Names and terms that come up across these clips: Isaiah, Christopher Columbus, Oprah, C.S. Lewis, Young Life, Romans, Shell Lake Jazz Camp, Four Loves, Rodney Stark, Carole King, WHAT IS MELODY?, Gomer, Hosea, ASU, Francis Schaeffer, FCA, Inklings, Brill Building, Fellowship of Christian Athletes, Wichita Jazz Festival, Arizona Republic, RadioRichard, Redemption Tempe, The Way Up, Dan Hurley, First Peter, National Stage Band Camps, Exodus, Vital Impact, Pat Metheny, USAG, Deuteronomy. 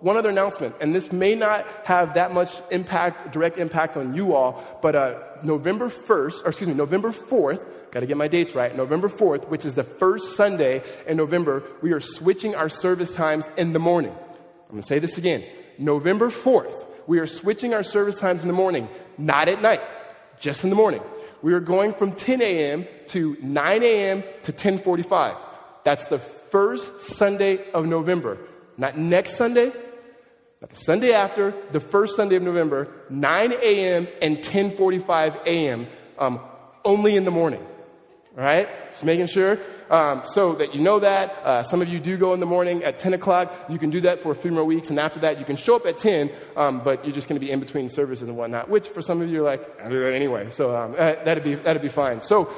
One other announcement, and this may not have that much impact, direct impact on you all, but November 4th, got to get my dates right, November 4th, which is the first Sunday in November, we are switching our service times in the morning. I'm going to say this again. November 4th, we are switching our service times in the morning, not at night, just in the morning. We are going from 10 a.m. to 9 a.m. to 10:45. That's the first Sunday of November. Not next Sunday, not the Sunday after, the first Sunday of November, 9 a.m. and 10:45 a.m., only in the morning. All right? Just making sure so that you know that. Some of you do go in the morning at 10 o'clock. You can do that for a few more weeks, and after that, you can show up at 10, but you're just going to be in between services and whatnot, which for some of you are like, I'll do that anyway. So that'd be fine. So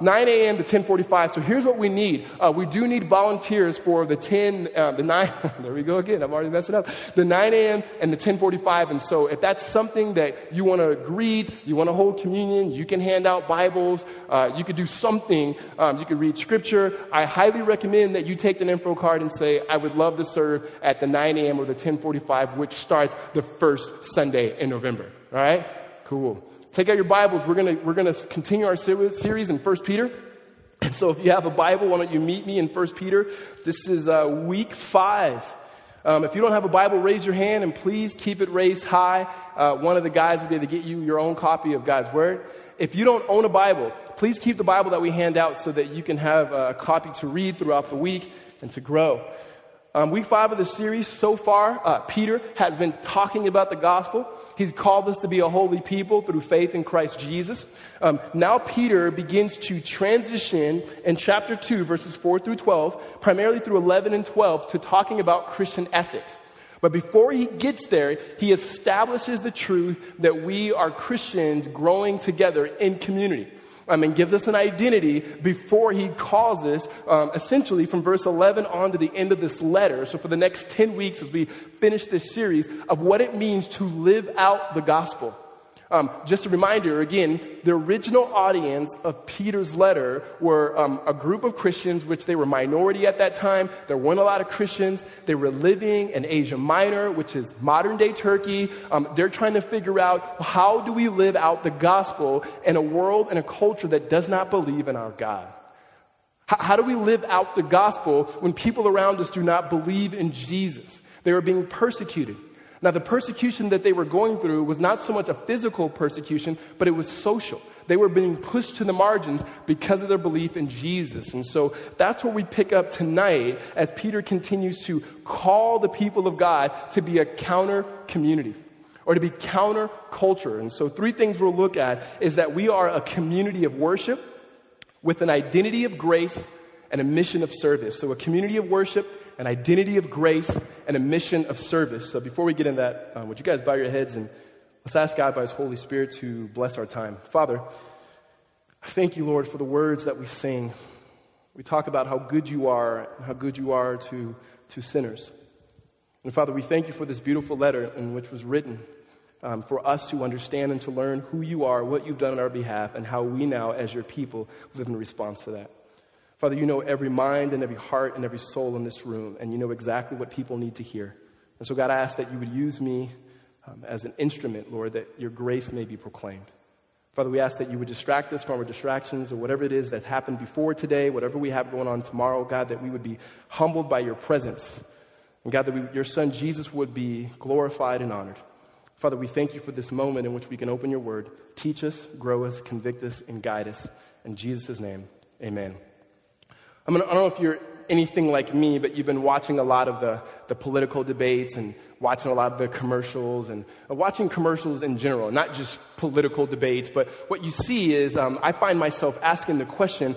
9 a.m. to 10:45. So here's what we need. We do need volunteers for the 9, there we go again. I'm already messing up. The 9 a.m. and the 10:45. And so if that's something that you want to greet, you want to hold communion, you can hand out Bibles, you could do something. You can read scripture. I highly recommend that you take an info card and say, I would love to serve at the 9 a.m. or the 10:45, which starts the first Sunday in November. All right? Cool. Take out your Bibles. We're going to continue our series in First Peter. And so if you have a Bible, why don't you meet me in First Peter? This is week 5. If you don't have a Bible, raise your hand, and please keep it raised high. One of the guys will be able to get you your own copy of God's Word. If you don't own a Bible, please keep the Bible that we hand out so that you can have a copy to read throughout the week and to grow. Week 5 of the series so far, Peter has been talking about the gospel. He's called us to be a holy people through faith in Christ Jesus. Now Peter begins to transition in chapter 2, verses 4 through 12, primarily through 11 and 12, to talking about Christian ethics. But before he gets there, he establishes the truth that we are Christians growing together in community. And gives us an identity before he calls us, essentially from verse 11 on to the end of this letter. So for the next 10 weeks as we finish this series of what it means to live out the gospel. Just a reminder, again, the original audience of Peter's letter were a group of Christians, which they were minority at that time. There weren't a lot of Christians. They were living in Asia Minor, which is modern-day Turkey. They're trying to figure out, how do we live out the gospel in a world and a culture that does not believe in our God? How do we live out the gospel when people around us do not believe in Jesus? They are being persecuted. Now, the persecution that they were going through was not so much a physical persecution, but it was social. They were being pushed to the margins because of their belief in Jesus. And so that's where we pick up tonight as Peter continues to call the people of God to be a counter community or to be counter culture. And so 3 things we'll look at is that we are a community of worship with an identity of grace and a mission of service. So a community of worship, an identity of grace, and a mission of service. So before we get into that, would you guys bow your heads and let's ask God by His Holy Spirit to bless our time. Father, I thank you, Lord, for the words that we sing. We talk about how good you are, and how good you are to sinners. And Father, we thank you for this beautiful letter in which was written for us to understand and to learn who you are, what you've done on our behalf, and how we now, as your people, live in response to that. Father, you know every mind and every heart and every soul in this room, and you know exactly what people need to hear. And so, God, I ask that you would use me as an instrument, Lord, that your grace may be proclaimed. Father, we ask that you would distract us from our distractions or whatever it is that's happened before today, whatever we have going on tomorrow, God, that we would be humbled by your presence. And God, that your son Jesus would be glorified and honored. Father, we thank you for this moment in which we can open your word. Teach us, grow us, convict us, and guide us. In Jesus' name, amen. I don't know if you're anything like me, but you've been watching a lot of the political debates and watching a lot of the commercials and watching commercials in general, not just political debates. But what you see is I find myself asking the question,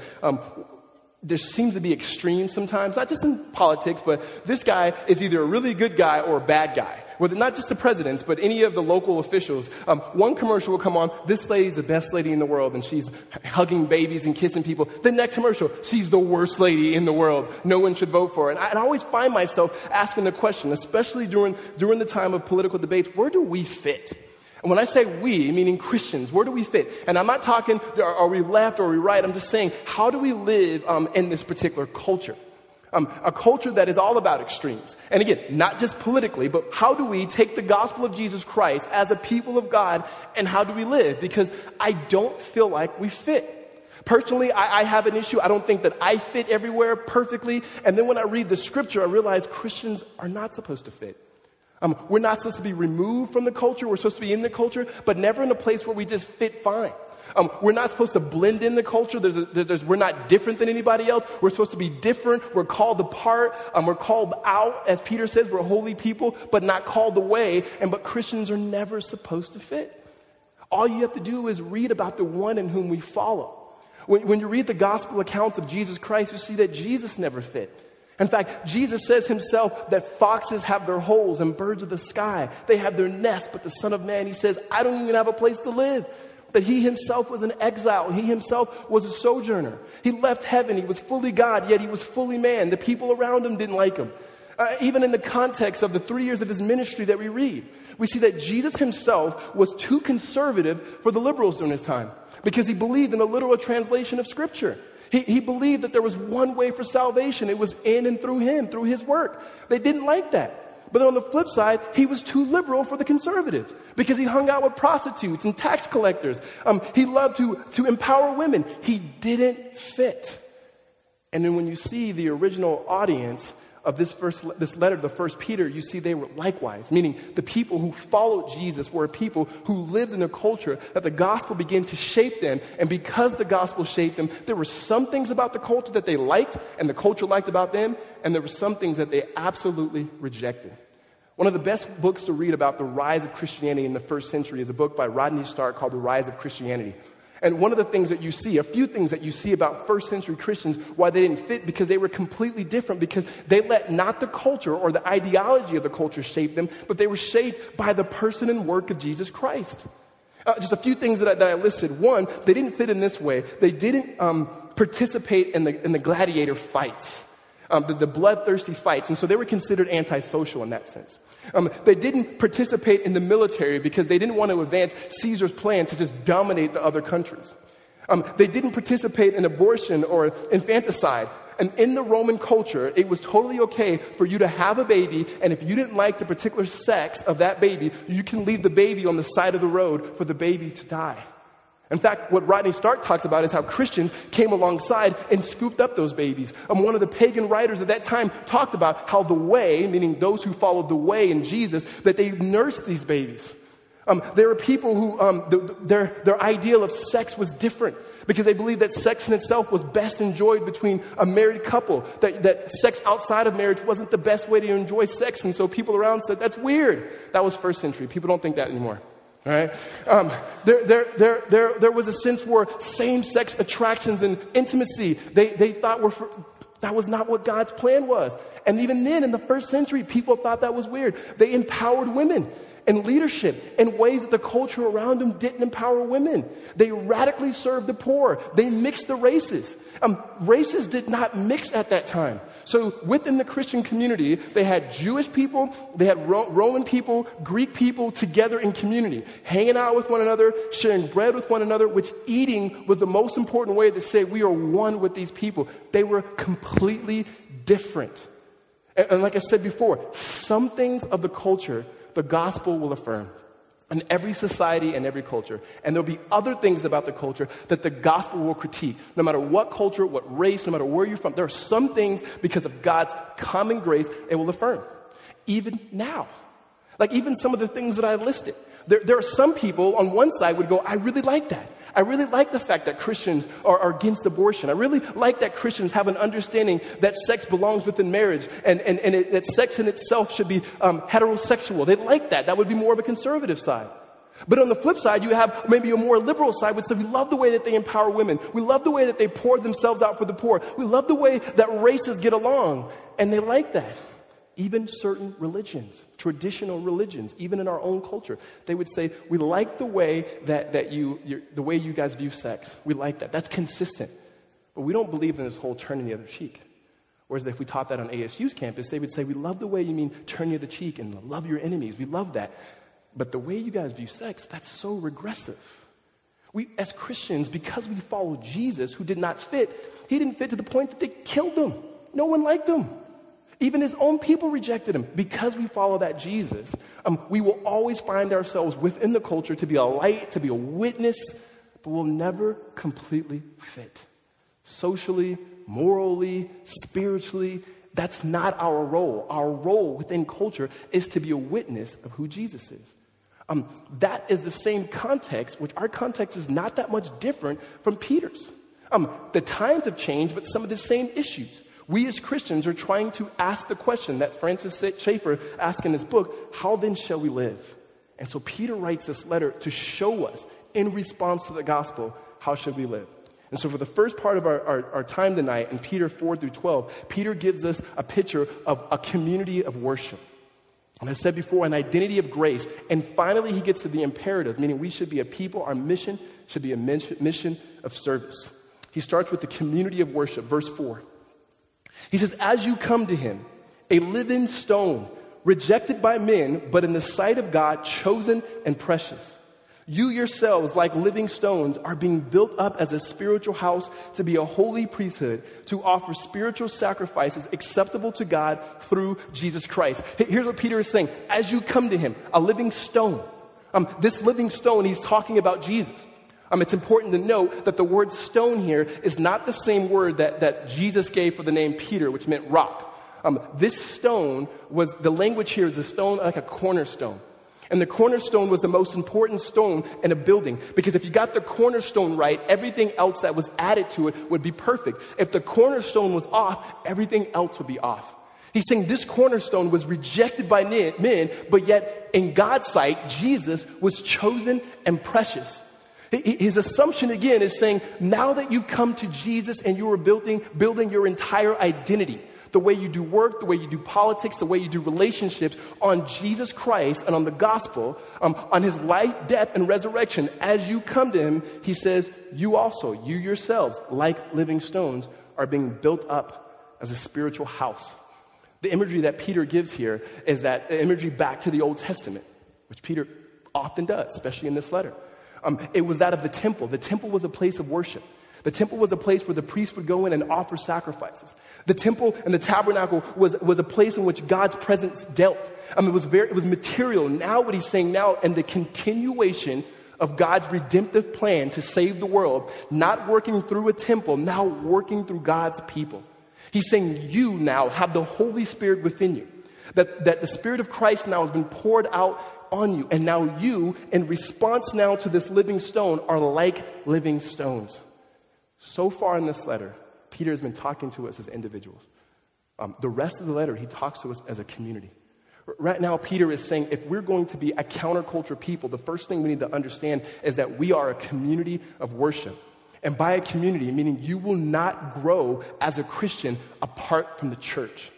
there seems to be extremes sometimes, not just in politics, but this guy is either a really good guy or a bad guy. Well, not just the presidents, but any of the local officials. One commercial will come on, this lady's the best lady in the world, and she's hugging babies and kissing people. The next commercial, she's the worst lady in the world. No one should vote for her. And I always find myself asking the question, especially during the time of political debates, where do we fit? And when I say we, meaning Christians, where do we fit? And I'm not talking, are we left or are we right? I'm just saying, how do we live in this particular culture? A culture that is all about extremes. And again, not just politically, but how do we take the gospel of Jesus Christ as a people of God and how do we live? Because I don't feel like we fit. Personally, I have an issue. I don't think that I fit everywhere perfectly. And then when I read the scripture, I realize Christians are not supposed to fit. We're not supposed to be removed from the culture. We're supposed to be in the culture, but never in a place where we just fit fine. We're not supposed to blend in the culture. We're not different than anybody else. We're supposed to be different. We're called apart. We're called out. As Peter says, we're holy people, but not called away. But Christians are never supposed to fit. All you have to do is read about the one in whom we follow. When you read the gospel accounts of Jesus Christ, you see that Jesus never fit. In fact, Jesus says himself that foxes have their holes and birds of the sky, they have their nests, but the Son of Man, he says, I don't even have a place to live. That he himself was an exile. He himself was a sojourner. He left heaven. He was fully God, yet he was fully man. The people around him didn't like him. Even in the context of the 3 years of his ministry that we read, we see that Jesus himself was too conservative for the liberals during his time because he believed in the literal translation of Scripture. He believed that there was one way for salvation. It was in and through him, through his work. They didn't like that. But on the flip side, he was too liberal for the conservatives because he hung out with prostitutes and tax collectors. He loved to empower women. He didn't fit. And then when you see the original audience of this letter to First Peter, you see they were likewise, meaning the people who followed Jesus were people who lived in a culture that the gospel began to shape them. And because the gospel shaped them, there were some things about the culture that they liked and the culture liked about them, and there were some things that they absolutely rejected. One of the best books to read about the rise of Christianity in the first century is a book by Rodney Stark called The Rise of Christianity. And one of the things that you see, a few things that you see about first century Christians, why they didn't fit, because they were completely different, because they let not the culture or the ideology of the culture shape them, but they were shaped by the person and work of Jesus Christ. Just a few things that I listed. One, they didn't fit in this way. They didn't participate in the gladiator fights. The bloodthirsty fights. And so they were considered antisocial in that sense. They didn't participate in the military because they didn't want to advance Caesar's plan to just dominate the other countries. They didn't participate in abortion or infanticide. And in the Roman culture, it was totally okay for you to have a baby, and if you didn't like the particular sex of that baby, you can leave the baby on the side of the road for the baby to die. In fact, what Rodney Stark talks about is how Christians came alongside and scooped up those babies. One of the pagan writers at that time talked about how the way, meaning those who followed the way in Jesus, that they nursed these babies. There were people who, their ideal of sex was different because they believed that sex in itself was best enjoyed between a married couple, that sex outside of marriage wasn't the best way to enjoy sex. And so people around said, that's weird. That was first century. People don't think that anymore. All right. There was a sense where same-sex attractions and intimacy they thought that was not what God's plan was. And even then, in the first century, people thought that was weird. They empowered women and leadership in ways that the culture around them didn't empower women. They radically served the poor. They mixed the races. Races did not mix at that time. So within the Christian community, they had Jewish people, they had Roman people, Greek people together in community, hanging out with one another, sharing bread with one another, which eating was the most important way to say we are one with these people. They were completely different. And like I said before, some things of the culture the gospel will affirm in every society and every culture. And there'll be other things about the culture that the gospel will critique. No matter what culture, what race, no matter where you're from, there are some things because of God's common grace it will affirm. Even now. Like even some of the things that I listed. There are some people on one side would go, I really like that. I really like the fact that Christians are against abortion. I really like that Christians have an understanding that sex belongs within marriage and that sex in itself should be heterosexual. They like that. That would be more of a conservative side. But on the flip side, you have maybe a more liberal side would say, we love the way that they empower women. We love the way that they pour themselves out for the poor. We love the way that races get along. And they like that. Even certain religions, traditional religions, even in our own culture, they would say, we like the way the way you guys view sex. We like that. That's consistent. But we don't believe in this whole turning the other cheek. Whereas if we taught that on ASU's campus, they would say, we love the way you mean turn the other cheek and love your enemies. We love that. But the way you guys view sex, that's so regressive. We, as Christians, because we follow Jesus, who did not fit, he didn't fit to the point that they killed him. no one liked him. Even his own people rejected him. Because we follow that Jesus, we will always find ourselves within the culture to be a light, to be a witness, but we'll never completely fit. Socially, morally, spiritually, that's not our role. Our role within culture is to be a witness of who Jesus is. That is the same context, which our context is not that much different from Peter's. The times have changed, but some of the same issues. We as Christians are trying to ask the question that Francis Schaeffer asked in his book, how then shall we live? And so Peter writes this letter to show us, in response to the gospel, how should we live? And so for the first part of our time tonight, in Peter 4 through 12, Peter gives us a picture of a community of worship. And I said before, an identity of grace. And finally, he gets to the imperative, meaning we should be a people. Our mission should be a mission of service. He starts with the community of worship, verse 4. He says, as you come to him, a living stone, rejected by men, but in the sight of God, chosen and precious. You yourselves, like living stones, are being built up as a spiritual house to be a holy priesthood, to offer spiritual sacrifices acceptable to God through Jesus Christ. Here's what Peter is saying. As you come to him, a living stone. This living stone, he's talking about Jesus. It's important to note that the word stone here is not the same word that Jesus gave for the name Peter, which meant rock. This stone was, the language here is a stone like a cornerstone. And the cornerstone was the most important stone in a building, because if you got the cornerstone right, everything else that was added to it would be perfect. If the cornerstone was off, everything else would be off. He's saying this cornerstone was rejected by men, but yet in God's sight, Jesus was chosen and precious. His assumption again is saying, now that you've come to Jesus and you are building your entire identity, the way you do work, the way you do politics, the way you do relationships, on Jesus Christ and on the gospel, on his life, death, and resurrection. As you come to him, he says, you also, you yourselves, like living stones, are being built up as a spiritual house. The imagery that Peter gives here is that imagery back to the Old Testament, which Peter often does, especially in this letter. It was that of the temple. The temple was a place of worship. The temple was a place where the priest would go in and offer sacrifices. The temple and the tabernacle was a place in which God's presence dealt. It was material. Now what he's saying now, and the continuation of God's redemptive plan to save the world, not working through a temple, now working through God's people. He's saying you now have the Holy Spirit within you. That the Spirit of Christ now has been poured out on you. And now you, in response now to this living stone, are like living stones. So far in this letter, Peter has been talking to us as individuals. The rest of the letter, he talks to us as a community. Right now, Peter is saying, if we're going to be a counterculture people, the first thing we need to understand is that we are a community of worship. And by a community, meaning you will not grow as a Christian apart from the church.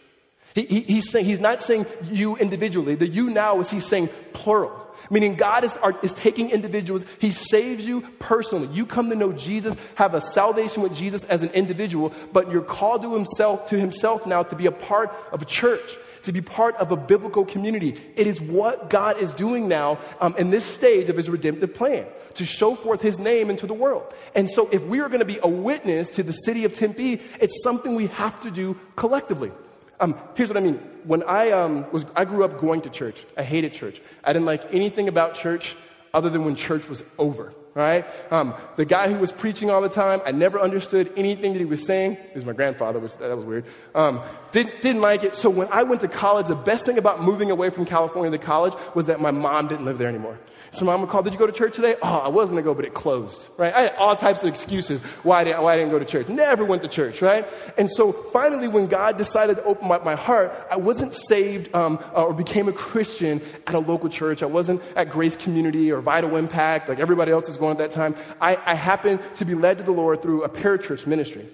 He's not saying you individually. The you now is he's saying plural. Meaning God is taking individuals. He saves you personally. You come to know Jesus, have a salvation with Jesus as an individual, but you're called to himself now to be a part of a church, to be part of a biblical community. It is what God is doing now in this stage of his redemptive plan, to show forth his name into the world. And so if we are going to be a witness to the city of Tempe, it's something we have to do collectively. Here's what I mean. When I grew up going to church. I hated church. I didn't like anything about church other than when church was over, right? The guy who was preaching all the time, I never understood anything that he was saying. It was my grandfather, which that was weird. Didn't like it. So when I went to college, the best thing about moving away from California to college was that my mom didn't live there anymore. So my mom would call, did you go to church today? Oh, I was going to go, but it closed, right? I had all types of excuses why I didn't go to church. Never went to church, right? And so finally, when God decided to open up my heart, I wasn't saved or became a Christian at a local church. I wasn't at Grace Community or Vital Impact like everybody else was going at that time. I happened to be led to the Lord through a parachurch ministry.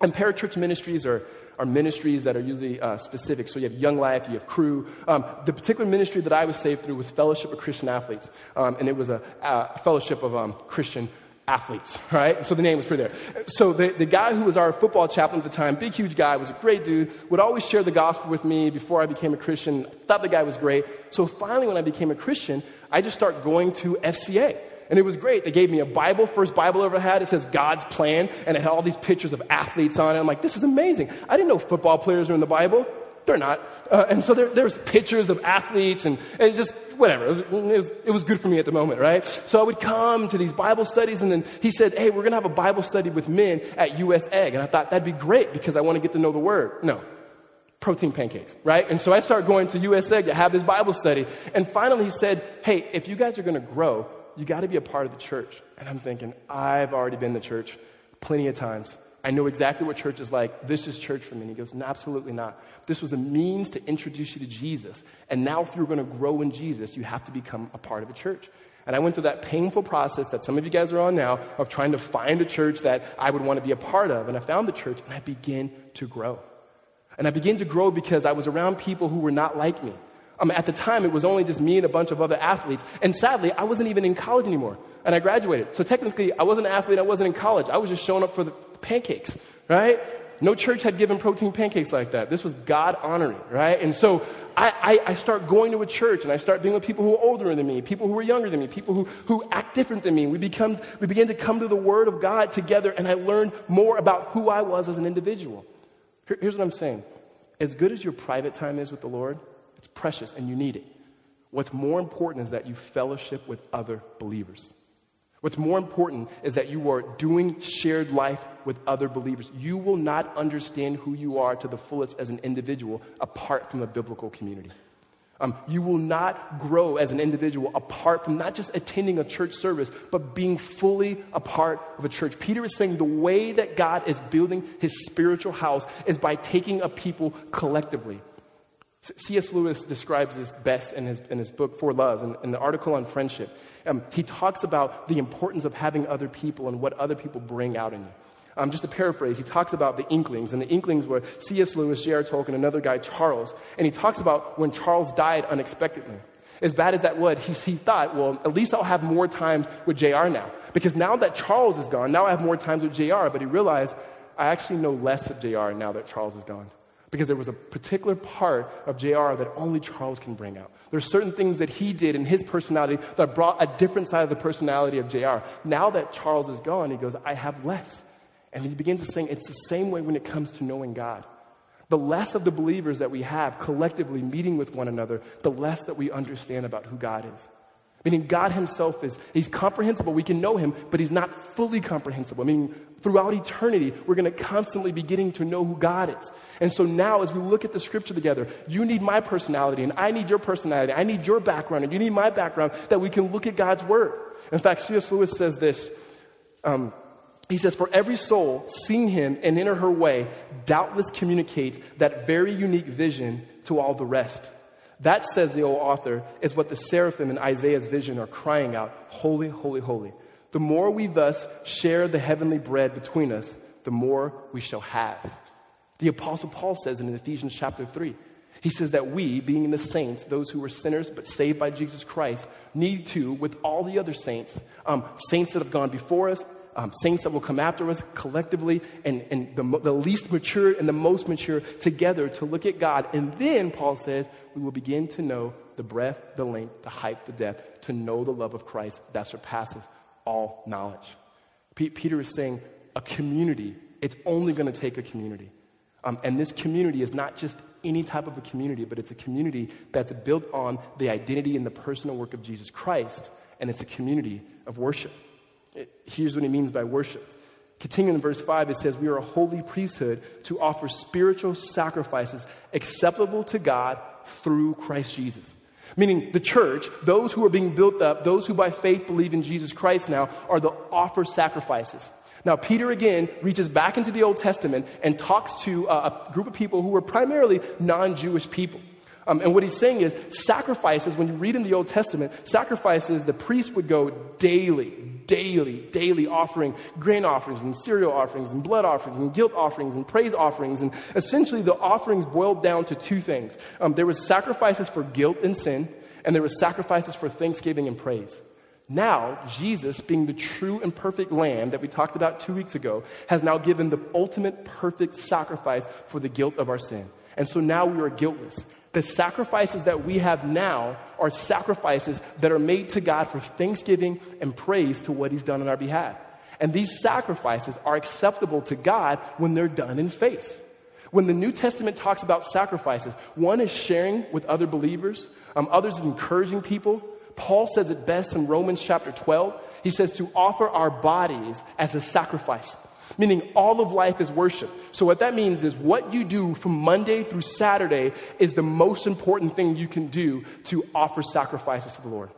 And parachurch ministries are ministries that are usually specific. So you have Young Life, you have Crew. The particular ministry that I was saved through was Fellowship of Christian Athletes. And it was a fellowship of Christian athletes, right? So the name was pretty there. So the guy who was our football chaplain at the time, big, huge guy, was a great dude, would always share the gospel with me before I became a Christian. I thought the guy was great. So finally, when I became a Christian, I just started going to FCA. And it was great. They gave me a Bible, first Bible I ever had. It says God's Plan, and it had all these pictures of athletes on it. I'm like, this is amazing. I didn't know football players were in the Bible. They're not. And so there's pictures of athletes and just whatever. It was good for me at the moment, right? So I would come to these Bible studies, and then he said, hey, we're going to have a Bible study with men at USAG. And I thought that'd be great because I want to get to know the Word. No. Protein pancakes, right? And so I started going to USAG to have this Bible study. And finally he said, hey, if you guys are going to grow, you got to be a part of the church. And I'm thinking, I've already been to church plenty of times. I know exactly what church is like. This is church for me. And he goes, no, absolutely not. This was a means to introduce you to Jesus. And now if you're going to grow in Jesus, you have to become a part of a church. And I went through that painful process that some of you guys are on now of trying to find a church that I would want to be a part of. And I found the church, and I began to grow. And I began to grow because I was around people who were not like me. At the time, it was only just me and a bunch of other athletes. And sadly, I wasn't even in college anymore. And I graduated. So technically, I wasn't an athlete. I wasn't in college. I was just showing up for the pancakes, right? No church had given protein pancakes like that. This was God honoring, right? And so I start going to a church, and I start being with people who are older than me, people who are younger than me, people who act different than me. We begin to come to the Word of God together, and I learned more about who I was as an individual. Here's what I'm saying. As good as your private time is with the Lord, it's precious and you need it. What's more important is that you fellowship with other believers. What's more important is that you are doing shared life with other believers. You will not understand who you are to the fullest as an individual apart from a biblical community. You will not grow as an individual apart from not just attending a church service, but being fully a part of a church. Peter is saying the way that God is building his spiritual house is by taking a people collectively. C.S. Lewis describes this best in his book, Four Loves, in the article on friendship. He talks about the importance of having other people and what other people bring out in you. Just to paraphrase, he talks about the Inklings, and the Inklings were C.S. Lewis, J.R. Tolkien, another guy, Charles, and he talks about when Charles died unexpectedly. As bad as that was, he thought, well, at least I'll have more time with J.R. now, because now that Charles is gone, now I have more times with J.R., but he realized, I actually know less of J.R. now that Charles is gone. Because there was a particular part of J.R. that only Charles can bring out. There's certain things that he did in his personality that brought a different side of the personality of J.R. Now that Charles is gone, he goes, I have less. And he begins to sing, it's the same way when it comes to knowing God. The less of the believers that we have collectively meeting with one another, the less that we understand about who God is. Meaning God himself is, he's comprehensible, we can know him, but he's not fully comprehensible. Meaning throughout eternity, we're going to constantly be getting to know who God is. And so now as we look at the scripture together, you need my personality and I need your personality. I need your background and you need my background that we can look at God's word. In fact, C.S. Lewis says this, he says, for every soul, seeing him and in or her way, doubtless communicates that very unique vision to all the rest. That, says the old author, is what the seraphim in Isaiah's vision are crying out, holy, holy, holy. The more we thus share the heavenly bread between us, the more we shall have. The Apostle Paul says in Ephesians chapter 3, he says that we, being in the saints, those who were sinners but saved by Jesus Christ, need to, with all the other saints, saints that have gone before us, saints that will come after us collectively and the least mature and the most mature together to look at God. And then, Paul says, we will begin to know the breadth, the length, the height, the depth, to know the love of Christ that surpasses all knowledge. Peter is saying a community, it's only going to take a community. And this community is not just any type of a community, but it's a community that's built on the identity and the personal work of Jesus Christ. And it's a community of worship. Here's what he means by worship. Continuing in verse 5, it says, we are a holy priesthood to offer spiritual sacrifices acceptable to God through Christ Jesus. Meaning the church, those who are being built up, those who by faith believe in Jesus Christ now are the offer sacrifices. Now, Peter again reaches back into the Old Testament and talks to a group of people who were primarily non-Jewish people. And what he's saying is sacrifices, when you read in the Old Testament, sacrifices, the priest would go daily offering grain offerings and cereal offerings and blood offerings and guilt offerings and praise offerings. And essentially the offerings boiled down to two things. There was sacrifices for guilt and sin, and there was sacrifices for thanksgiving and praise. Now, Jesus, being the true and perfect lamb that we talked about 2 weeks ago, has now given the ultimate perfect sacrifice for the guilt of our sin. And so now we are guiltless. The sacrifices that we have now are sacrifices that are made to God for thanksgiving and praise to what he's done on our behalf. And these sacrifices are acceptable to God when they're done in faith. When the New Testament talks about sacrifices, one is sharing with other believers, others is encouraging people. Paul says it best in Romans chapter 12. He says to offer our bodies as a sacrifice, meaning all of life is worship. So what that means is what you do from Monday through Saturday is the most important thing you can do to offer sacrifices to the Lord.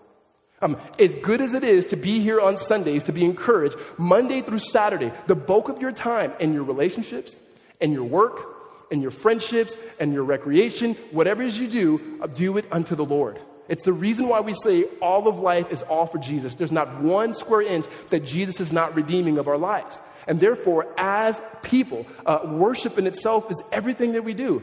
As good as it is to be here on Sundays, to be encouraged, Monday through Saturday, the bulk of your time and your relationships and your work and your friendships and your recreation, whatever it is you do, do it unto the Lord. It's the reason why we say all of life is all for Jesus. There's not one square inch that Jesus is not redeeming of our lives. And therefore, as people, worship in itself is everything that we do.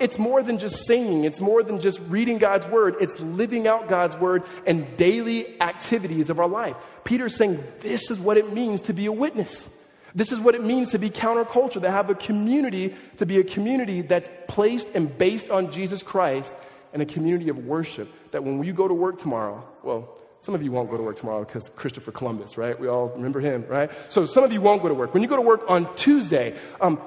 It's more than just singing. It's more than just reading God's word. It's living out God's word and daily activities of our life. Peter's saying this is what it means to be a witness. This is what it means to be counterculture, to have a community, to be a community that's placed and based on Jesus Christ and a community of worship that when you go to work tomorrow, well, some of you won't go to work tomorrow because Christopher Columbus, right? We all remember him, right? So some of you won't go to work. When you go to work on Tuesday,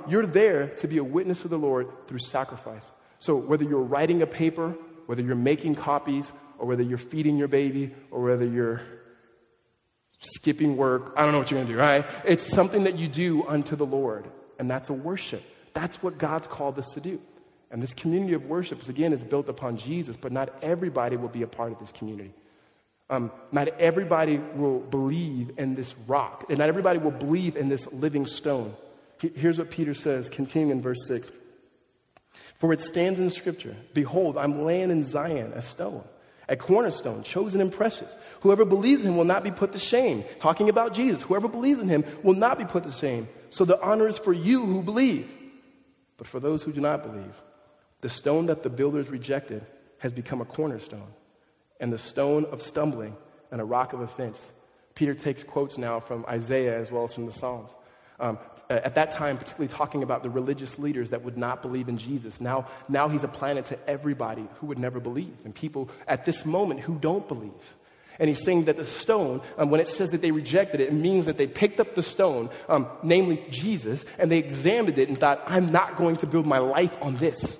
you're there to be a witness of the Lord through sacrifice. So whether you're writing a paper, whether you're making copies, or whether you're feeding your baby, or whether you're skipping work, I don't know what you're going to do, right? It's something that you do unto the Lord, and that's a worship. That's what God's called us to do. And this community of worship is, again, is built upon Jesus, but not everybody will be a part of this community. Not everybody will believe in this rock, and not everybody will believe in this living stone. Here's what Peter says, continuing in verse 6. For it stands in Scripture, behold, I'm laying in Zion a stone, a cornerstone, chosen and precious. Whoever believes in him will not be put to shame. Talking about Jesus, whoever believes in him will not be put to shame. So the honor is for you who believe. But for those who do not believe, the stone that the builders rejected has become a cornerstone and the stone of stumbling and a rock of offense. Peter takes quotes now from Isaiah as well as from the Psalms. At that time, particularly talking about the religious leaders that would not believe in Jesus. Now he's applying it to everybody who would never believe and people at this moment who don't believe. And he's saying that the stone, when it says that they rejected it, it means that they picked up the stone, namely Jesus, and they examined it and thought, I'm not going to build my life on this.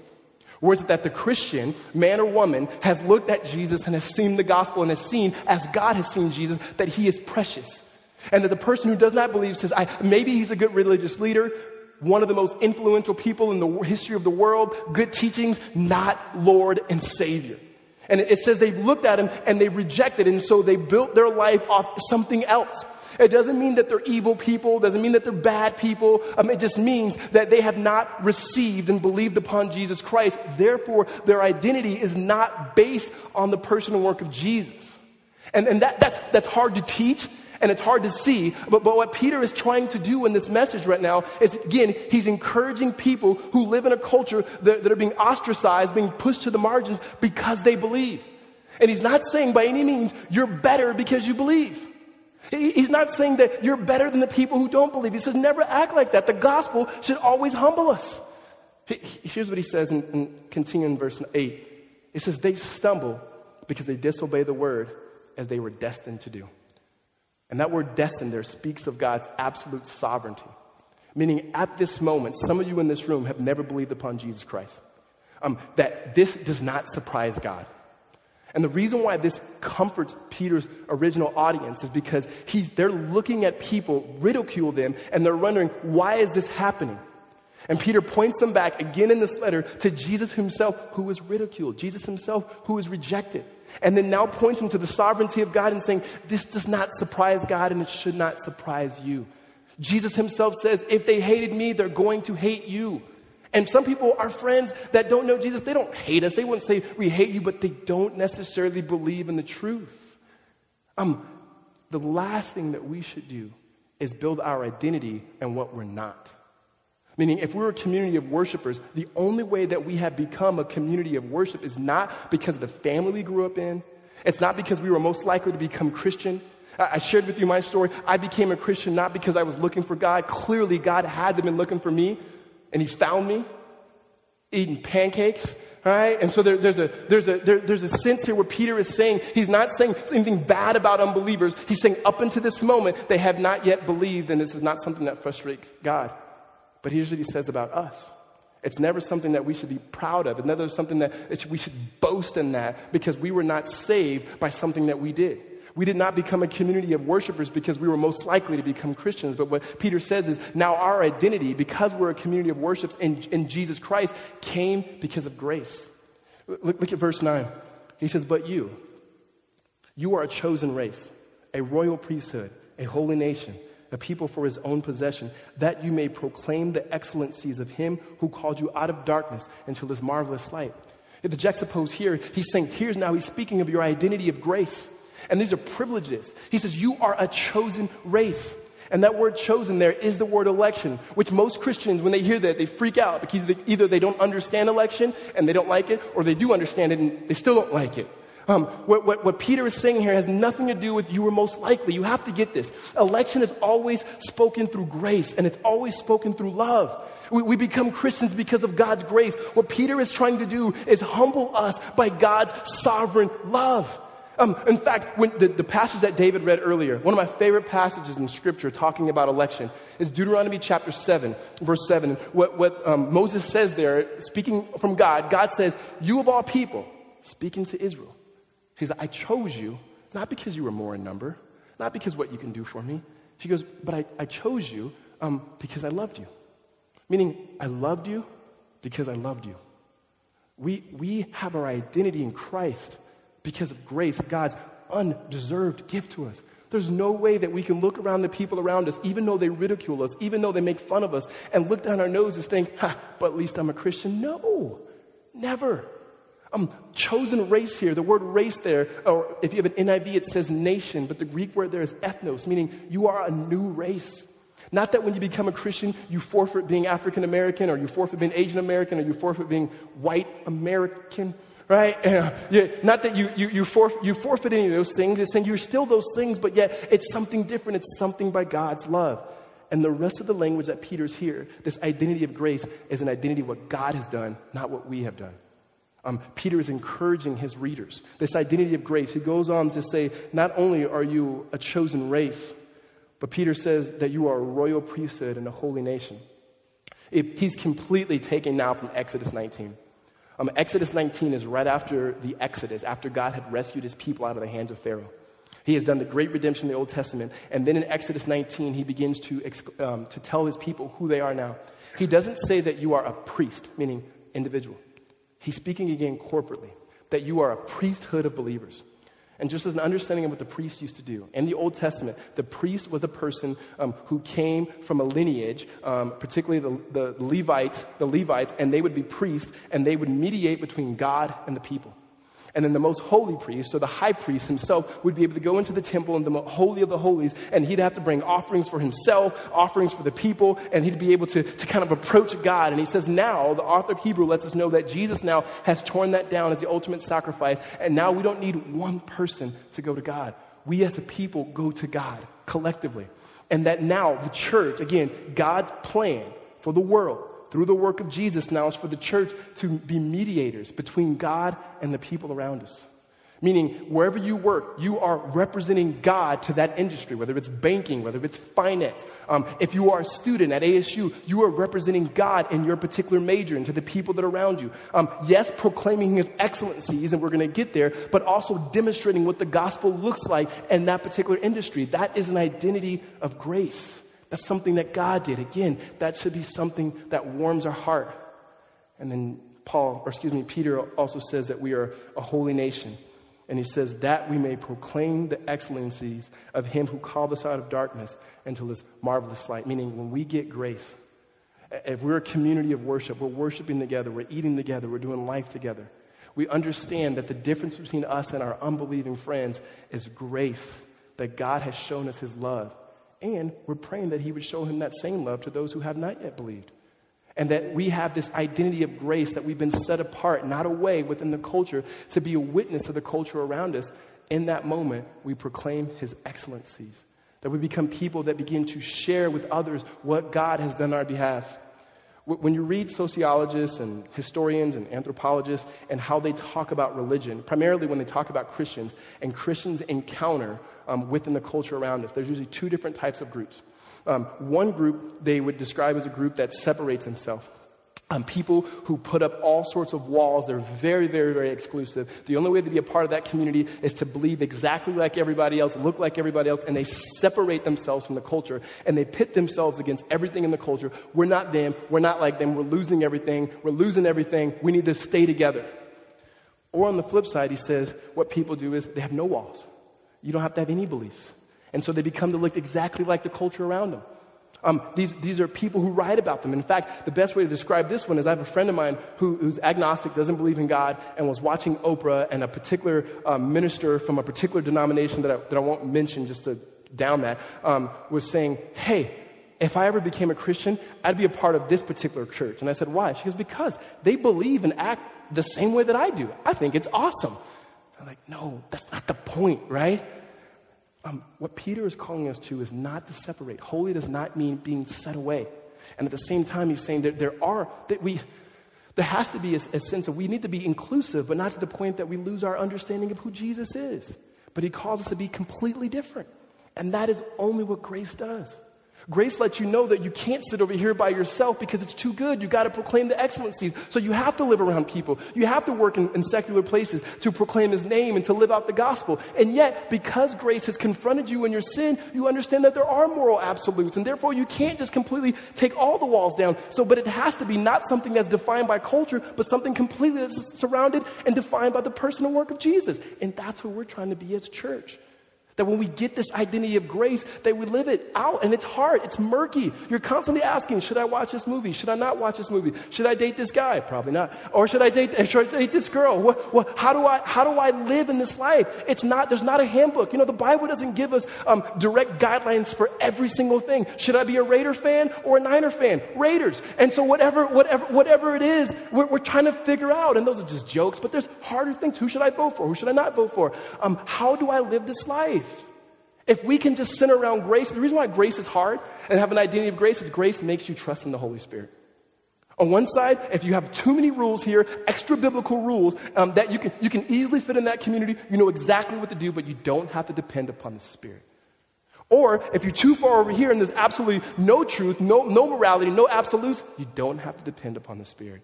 Whereas that the Christian, man or woman, has looked at Jesus and has seen the gospel and has seen, as God has seen Jesus, that he is precious. And that the person who does not believe says, maybe he's a good religious leader, one of the most influential people in the history of the world, good teachings, not Lord and Savior. And it says they've looked at him and they've rejected, and so they built their life off something else. It doesn't mean that they're evil people. It doesn't mean that they're bad people. It just means that they have not received and believed upon Jesus Christ. Therefore, their identity is not based on the personal work of Jesus. And that's hard to teach and it's hard to see. But what Peter is trying to do in this message right now is, again, he's encouraging people who live in a culture that are being ostracized, being pushed to the margins because they believe. And he's not saying by any means you're better because you believe. He's not saying that you're better than the people who don't believe. He says, never act like that. The gospel should always humble us. Here's what he says in continuing verse 8. It says, they stumble because they disobey the word as they were destined to do. And that word destined there speaks of God's absolute sovereignty. Meaning at this moment, some of you in this room have never believed upon Jesus Christ. That this does not surprise God. And the reason why this comforts Peter's original audience is because they're looking at people, ridicule them, and they're wondering, why is this happening? And Peter points them back again in this letter to Jesus himself, who was ridiculed, Jesus himself, who was rejected. And then now points them to the sovereignty of God and saying, this does not surprise God and it should not surprise you. Jesus himself says, if they hated me, they're going to hate you. And some people, our friends that don't know Jesus, they don't hate us. They wouldn't say, we hate you, but they don't necessarily believe in the truth. The last thing that we should do is build our identity and what we're not. Meaning, if we're a community of worshipers, the only way that we have become a community of worship is not because of the family we grew up in. It's not because we were most likely to become Christian. I shared with you my story. I became a Christian not because I was looking for God. Clearly, God had been looking for me. And he found me eating pancakes Right? And so there's a sense here where Peter is saying, he's not saying anything bad about unbelievers. He's saying up until this moment, they have not yet believed, and this is not something that frustrates God. But here's what he says about us. It's never something that we should be proud of. It's never something that we should boast in that, because we were not saved by something that we did. We did not become a community of worshipers because we were most likely to become Christians. But what Peter says is now our identity, because we're a community of worship in Jesus Christ, came because of grace. Look at verse 9. He says, but you are a chosen race, a royal priesthood, a holy nation, a people for his own possession, that you may proclaim the excellencies of him who called you out of darkness into this marvelous light. If the juxtapose here, he's saying, here's now he's speaking of your identity of grace. And these are privileges. He says, you are a chosen race. And that word chosen there is the word election, which most Christians, when they hear that, they freak out because either they don't understand election and they don't like it, or they do understand it and they still don't like it. What Peter is saying here has nothing to do with you were most likely. You have to get this. Election is always spoken through grace, and it's always spoken through love. We become Christians because of God's grace. What Peter is trying to do is humble us by God's sovereign love. In fact, when the passage that David read earlier, one of my favorite passages in Scripture talking about election is Deuteronomy chapter 7, verse 7. What Moses says there, speaking from God, God says, you of all people, speaking to Israel. He says, I chose you, not because you were more in number, not because what you can do for me. He goes, but I chose you because I loved you. Meaning, I loved you because I loved you. We have our identity in Christ because of grace, God's undeserved gift to us. There's no way that we can look around the people around us, even though they ridicule us, even though they make fun of us, and look down our noses and think, but at least I'm a Christian. No, never. Chosen race here, the word race there, or if you have an NIV, it says nation, but the Greek word there is ethnos, meaning you are a new race. Not that when you become a Christian, you forfeit being African American, or you forfeit being Asian American, or you forfeit being white American. Right? Not that you forfeit any of those things. It's saying you're still those things, but yet it's something different. It's something by God's love. And the rest of the language that Peter's here, this identity of grace, is an identity of what God has done, not what we have done. Peter is encouraging his readers. This identity of grace. He goes on to say, not only are you a chosen race, but Peter says that you are a royal priesthood and a holy nation. He's completely taken now from Exodus 19. Exodus 19 is right after the Exodus, after God had rescued his people out of the hands of Pharaoh. He has done the great redemption in the Old Testament. And then in Exodus 19, he begins to tell his people who they are now. He doesn't say that you are a priest, meaning individual. He's speaking again corporately, that you are a priesthood of believers. And just as an understanding of what the priest used to do, in the Old Testament, the priest was a person who came from a lineage, particularly the Levites, and they would be priests, and they would mediate between God and the people. And then the most holy priest, or the high priest himself, would be able to go into the temple and the holy of the holies, and he'd have to bring offerings for himself, offerings for the people, and he'd be able to kind of approach God. And he says now, the author of Hebrew lets us know that Jesus now has torn that down as the ultimate sacrifice, and now we don't need one person to go to God. We as a people go to God collectively. And that now the church, again, God's plan for the world, through the work of Jesus now, is for the church to be mediators between God and the people around us. Meaning, wherever you work, you are representing God to that industry, whether it's banking, whether it's finance. If you are a student at ASU, you are representing God in your particular major and to the people that are around you. Yes, proclaiming his excellencies, and we're going to get there, but also demonstrating what the gospel looks like in that particular industry. That is an identity of grace. That's something that God did. Again, that should be something that warms our heart. And then Peter also says that we are a holy nation. And he says that we may proclaim the excellencies of him who called us out of darkness into this marvelous light. Meaning, when we get grace, if we're a community of worship, we're worshiping together, we're eating together, we're doing life together. We understand that the difference between us and our unbelieving friends is grace, that God has shown us his love. And we're praying that he would show him that same love to those who have not yet believed. And that we have this identity of grace, that we've been set apart, not away within the culture, to be a witness to the culture around us. In that moment, we proclaim his excellencies. That we become people that begin to share with others what God has done on our behalf. When you read sociologists and historians and anthropologists and how they talk about religion, primarily when they talk about Christians and Christians' encounter within the culture around us, there's usually two different types of groups. One group they would describe as a group that separates himself. People who put up all sorts of walls. They're very, very, very exclusive. The only way to be a part of that community is to believe exactly like everybody else, look like everybody else, and they separate themselves from the culture, and they pit themselves against everything in the culture. We're not them. We're not like them. We're losing everything. We're losing everything. We need to stay together. Or on the flip side, he says, what people do is they have no walls. You don't have to have any beliefs. And so they become to look exactly like the culture around them. These are people who write about them. In fact, the best way to describe this one is I have a friend of mine who's agnostic, doesn't believe in God, and was watching Oprah and a particular minister from a particular denomination that I won't mention just to down that, was saying, hey, if I ever became a Christian, I'd be a part of this particular church. And I said, why? She goes, because they believe and act the same way that I do. I think it's awesome. I'm like, no, that's not the point, right? What Peter is calling us to is not to separate. Holy does not mean being set away. And at the same time, he's saying that there has to be a sense of we need to be inclusive, but not to the point that we lose our understanding of who Jesus is. But he calls us to be completely different. And that is only what grace does. Grace lets you know that you can't sit over here by yourself because it's too good. You got to proclaim the excellencies. So you have to live around people. You have to work in secular places to proclaim his name and to live out the gospel. And yet, because grace has confronted you in your sin, you understand that there are moral absolutes. And therefore, you can't just completely take all the walls down. But it has to be not something that's defined by culture, but something completely that's surrounded and defined by the personal work of Jesus. And that's what we're trying to be as a church. That when we get this identity of grace, that we live it out. And it's hard. It's murky. You're constantly asking, should I watch this movie? Should I not watch this movie? Should I date this guy? Probably not. Or should I date this girl? What, how do I live in this life? There's not a handbook. You know, the Bible doesn't give us direct guidelines for every single thing. Should I be a Raider fan or a Niner fan? Raiders. And so whatever it is, we're trying to figure out. And those are just jokes, but there's harder things. Who should I vote for? Who should I not vote for? How do I live this life? If we can just center around grace, the reason why grace is hard and have an identity of grace is grace makes you trust in the Holy Spirit. On one side, if you have too many rules here, extra biblical rules that you can easily fit in that community, you know exactly what to do, but you don't have to depend upon the Spirit. Or if you're too far over here and there's absolutely no truth, no morality, no absolutes, you don't have to depend upon the Spirit.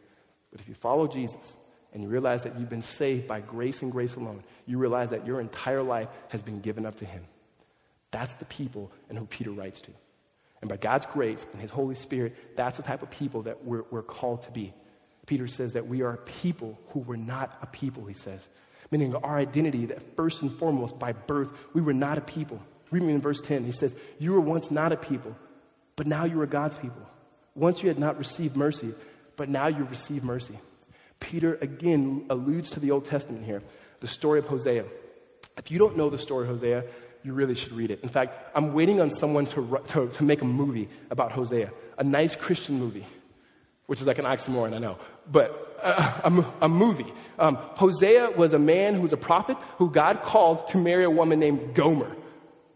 But if you follow Jesus and you realize that you've been saved by grace and grace alone, you realize that your entire life has been given up to Him. That's the people and who Peter writes to. And by God's grace and His Holy Spirit, that's the type of people that we're called to be. Peter says that we are a people who were not a people, he says. Meaning our identity, that first and foremost, by birth, we were not a people. Read me in verse 10. He says, you were once not a people, but now you are God's people. Once you had not received mercy, but now you receive mercy. Peter, again, alludes to the Old Testament here. The story of Hosea. If you don't know the story of Hosea, you really should read it. In fact, I'm waiting on someone to make a movie about Hosea, a nice Christian movie, which is like an oxymoron, I know, but a movie. Hosea was a man who was a prophet who God called to marry a woman named Gomer.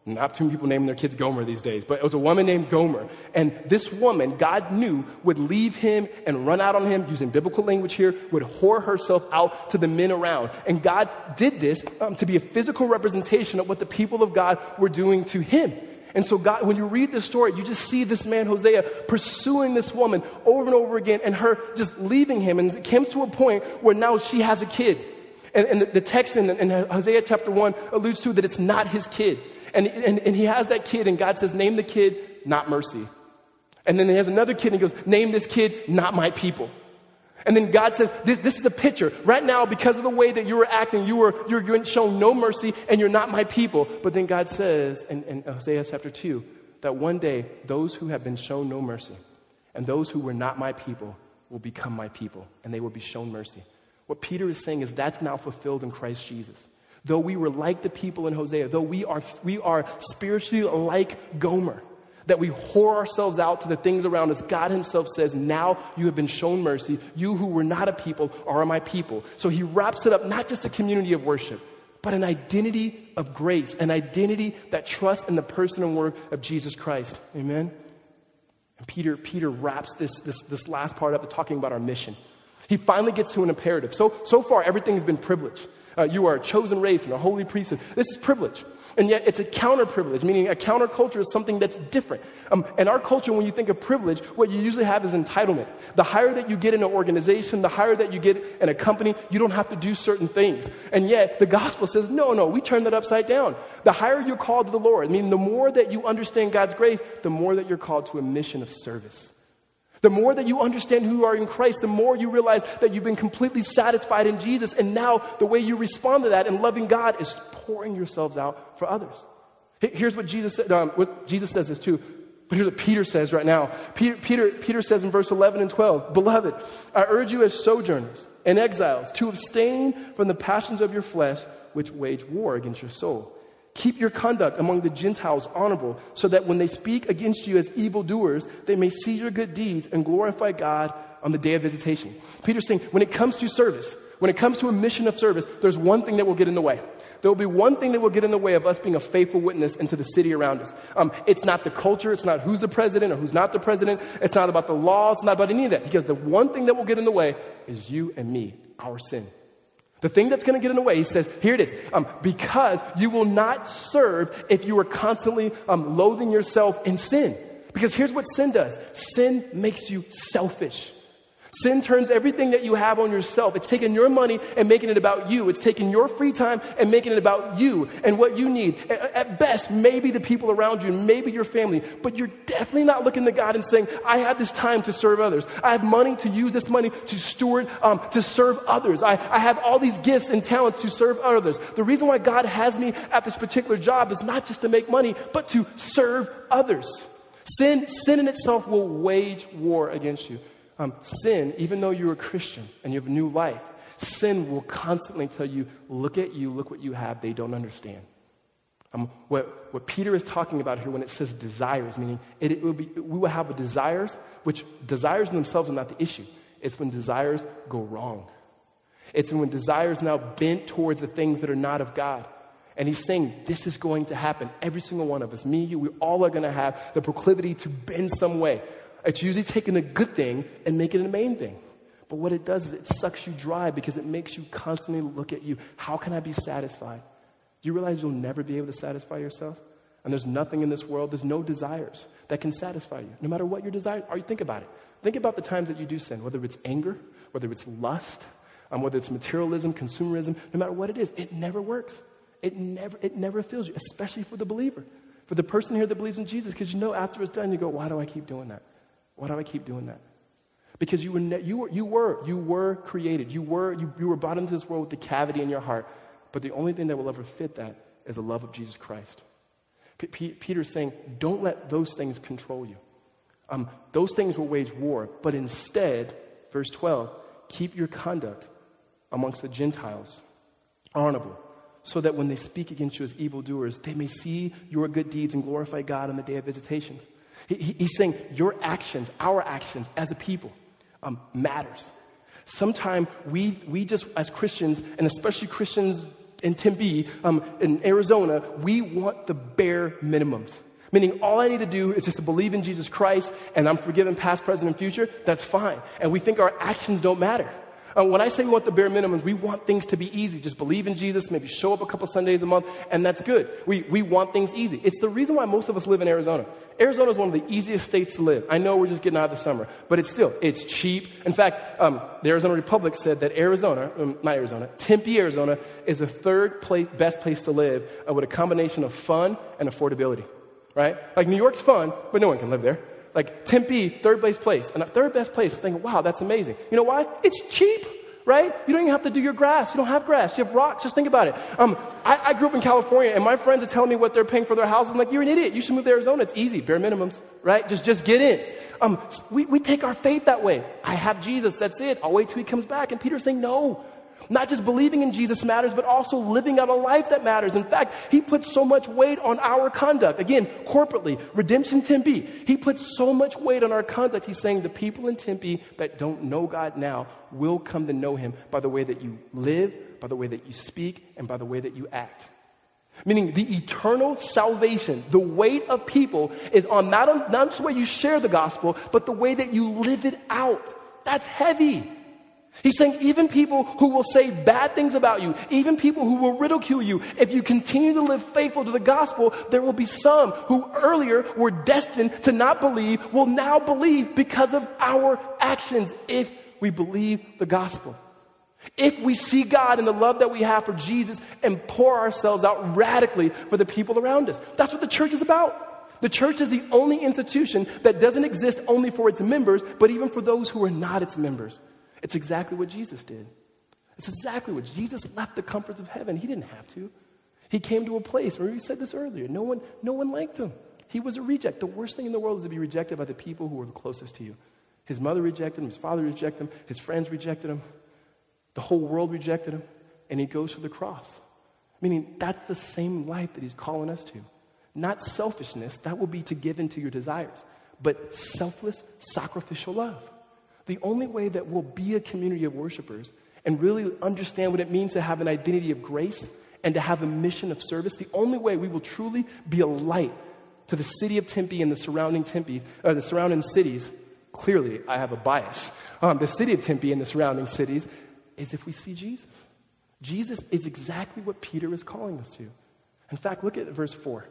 Not too many people naming their kids Gomer these days, but it was a woman named Gomer. And this woman, God knew, would leave him and run out on him, using biblical language here, would whore herself out to the men around. And God did this to be a physical representation of what the people of God were doing to him. And so God, when you read this story, you just see this man, Hosea, pursuing this woman over and over again and her just leaving him. And it comes to a point where now she has a kid. And the text in Hosea chapter 1 alludes to that it's not his kid. And he has that kid, and God says, name the kid, not mercy. And then he has another kid, and he goes, name this kid, not my people. And then God says, this is a picture. Right now, because of the way that you were acting, you're shown no mercy, and you're not my people. But then God says in Hosea chapter 2, that one day, those who have been shown no mercy, and those who were not my people, will become my people, and they will be shown mercy. What Peter is saying is that's now fulfilled in Christ Jesus. Though we were like the people in Hosea, though we are spiritually like Gomer, that we whore ourselves out to the things around us, God himself says, now you have been shown mercy. You who were not a people are my people. So he wraps it up, not just a community of worship, but an identity of grace, an identity that trusts in the person and work of Jesus Christ. Amen? And Peter wraps this last part up talking about our mission. He finally gets to an imperative. So far, everything has been privilege. You are a chosen race and a holy priesthood. This is privilege. And yet it's a counter-privilege, meaning a counter-culture is something that's different. In our culture, when you think of privilege, what you usually have is entitlement. The higher that you get in an organization, the higher that you get in a company, you don't have to do certain things. And yet the gospel says, no, we turn that upside down. The higher you're called to the Lord, meaning the more that you understand God's grace, the more that you're called to a mission of service. The more that you understand who you are in Christ, the more you realize that you've been completely satisfied in Jesus. And now the way you respond to that and loving God is pouring yourselves out for others. Here's what Jesus said. What Jesus says this too. But here's what Peter says right now. Peter says in verse 11 and 12, "Beloved, I urge you as sojourners and exiles to abstain from the passions of your flesh, which wage war against your soul. Keep your conduct among the Gentiles honorable, so that when they speak against you as evildoers, they may see your good deeds and glorify God on the day of visitation." Peter's saying, when it comes to service, when it comes to a mission of service, there's one thing that will get in the way. There will be one thing that will get in the way of us being a faithful witness into the city around us. It's not the culture. It's not who's the president or who's not the president. It's not about the laws. It's not about any of that. Because the one thing that will get in the way is you and me, our sin. The thing that's going to get in the way, he says, here it is, because you will not serve if you are constantly loathing yourself in sin. Because here's what sin does. Sin makes you selfish. Sin turns everything that you have on yourself. It's taking your money and making it about you. It's taking your free time and making it about you and what you need. At best, maybe the people around you, maybe your family, but you're definitely not looking to God and saying, I have this time to serve others. I have money to use this money to steward, to serve others. I have all these gifts and talents to serve others. The reason why God has me at this particular job is not just to make money, but to serve others. Sin in itself will wage war against you. Sin, even though you're a Christian and you have a new life, sin will constantly tell you, look at you, look what you have, they don't understand. What Peter is talking about here when it says desires, meaning we will have a desires, which desires in themselves are not the issue. It's when desires go wrong. It's when desires now bent towards the things that are not of God. And he's saying this is going to happen. Every single one of us, me, you, we all are going to have the proclivity to bend some way. It's usually taking a good thing and making it a main thing. But what it does is it sucks you dry because it makes you constantly look at you. How can I be satisfied? Do you realize you'll never be able to satisfy yourself? And there's nothing in this world, there's no desires that can satisfy you. No matter what your desires are, think about it. Think about the times that you do sin, whether it's anger, whether it's lust, whether it's materialism, consumerism, no matter what it is, it never works. It never fills you, especially for the believer. For the person here that believes in Jesus, because you know after it's done, you go, why do I keep doing that? Why do I keep doing that? Because you were created. You were brought into this world with the cavity in your heart. But the only thing that will ever fit that is the love of Jesus Christ. Peter's saying, don't let those things control you. Those things will wage war. But instead, verse 12, keep your conduct amongst the Gentiles honorable, so that when they speak against you as evildoers, they may see your good deeds and glorify God on the day of visitations. He's saying your actions, our actions as a people matters. Sometimes we just as Christians, and especially Christians in Tempe, in Arizona, we want the bare minimums. Meaning all I need to do is just to believe in Jesus Christ and I'm forgiven past, present, and future. That's fine. And we think our actions don't matter. When I say we want the bare minimums, we want things to be easy. Just believe in Jesus, maybe show up a couple Sundays a month, and that's good. We want things easy. It's the reason why most of us live in Arizona. Arizona is one of the easiest states to live. I know we're just getting out of the summer, but it's cheap. In fact, the Arizona Republic said that Tempe, Arizona, is the best place to live with a combination of fun and affordability, right? Like New York's fun, but no one can live there. Like Tempe, third best place, thinking, wow, that's amazing. You know why? It's cheap, right? You don't even have to do your grass. You don't have grass. You have rocks. Just think about it. I grew up in California, and my friends are telling me what they're paying for their houses. I'm like, you're an idiot. You should move to Arizona. It's easy. Bare minimums, right? Just get in. We take our faith that way. I have Jesus. That's it. I'll wait till he comes back. And Peter's saying, no. Not just believing in Jesus matters, but also living out a life that matters. In fact, he puts so much weight on our conduct. Again, corporately, Redemption Tempe. He puts so much weight on our conduct. He's saying the people in Tempe that don't know God now will come to know him by the way that you live, by the way that you speak, and by the way that you act. Meaning the eternal salvation, the weight of people is on not just the way you share the gospel, but the way that you live it out. That's heavy. He's saying even people who will say bad things about you, even people who will ridicule you, if you continue to live faithful to the gospel, there will be some who earlier were destined to not believe will now believe because of our actions if we believe the gospel. If we see God in the love that we have for Jesus and pour ourselves out radically for the people around us. That's what the church is about. The church is the only institution that doesn't exist only for its members, but even for those who are not its members. It's exactly what Jesus did. It's exactly what Jesus left the comforts of heaven. He didn't have to. He came to a place, remember we said this earlier, no one liked him. He was a reject. The worst thing in the world is to be rejected by the people who are the closest to you. His mother rejected him, his father rejected him, his friends rejected him. The whole world rejected him, and he goes to the cross. Meaning, that's the same life that he's calling us to. Not selfishness, that will be to give into your desires, but selfless, sacrificial love. The only way that we'll be a community of worshipers and really understand what it means to have an identity of grace and to have a mission of service, the only way we will truly be a light to the city of Tempe and the surrounding Tempe, or the surrounding cities, clearly I have a bias, the city of Tempe and the surrounding cities, is if we see Jesus. Jesus is exactly what Peter is calling us to. In fact, look at verse 4. At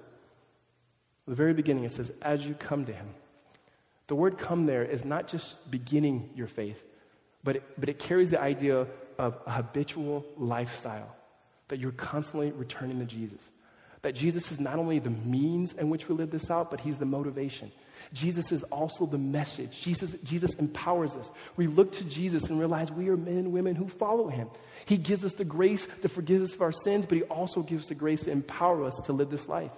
the very beginning, it says, as you come to him. The word come there is not just beginning your faith, but it carries the idea of a habitual lifestyle, that you're constantly returning to Jesus. That Jesus is not only the means in which we live this out, but he's the motivation. Jesus is also the message. Jesus empowers us. We look to Jesus and realize we are men and women who follow him. He gives us the grace to forgive us of our sins, but he also gives the grace to empower us to live this life.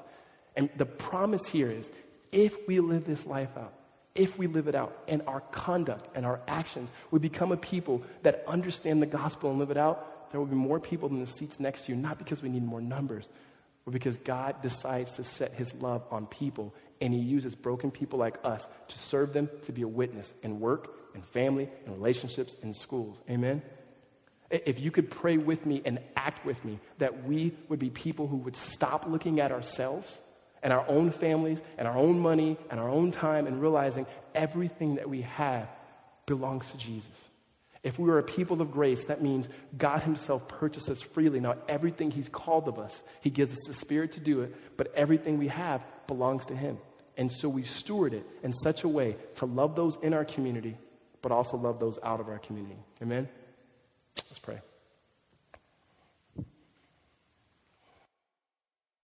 And the promise here is, if we live this life out, if we live it out, and our conduct and our actions, we become a people that understand the gospel and live it out, there will be more people than the seats next to you, not because we need more numbers, or because God decides to set his love on people, and he uses broken people like us to serve them, to be a witness in work, in family, in relationships, in schools. Amen? If you could pray with me and act with me, that we would be people who would stop looking at ourselves and our own families and our own money and our own time and realizing everything that we have belongs to Jesus. If we are a people of grace, that means God himself purchased us freely. Now, everything he's called of us, he gives us the Spirit to do it, but everything we have belongs to him. And so we steward it in such a way to love those in our community, but also love those out of our community. Amen?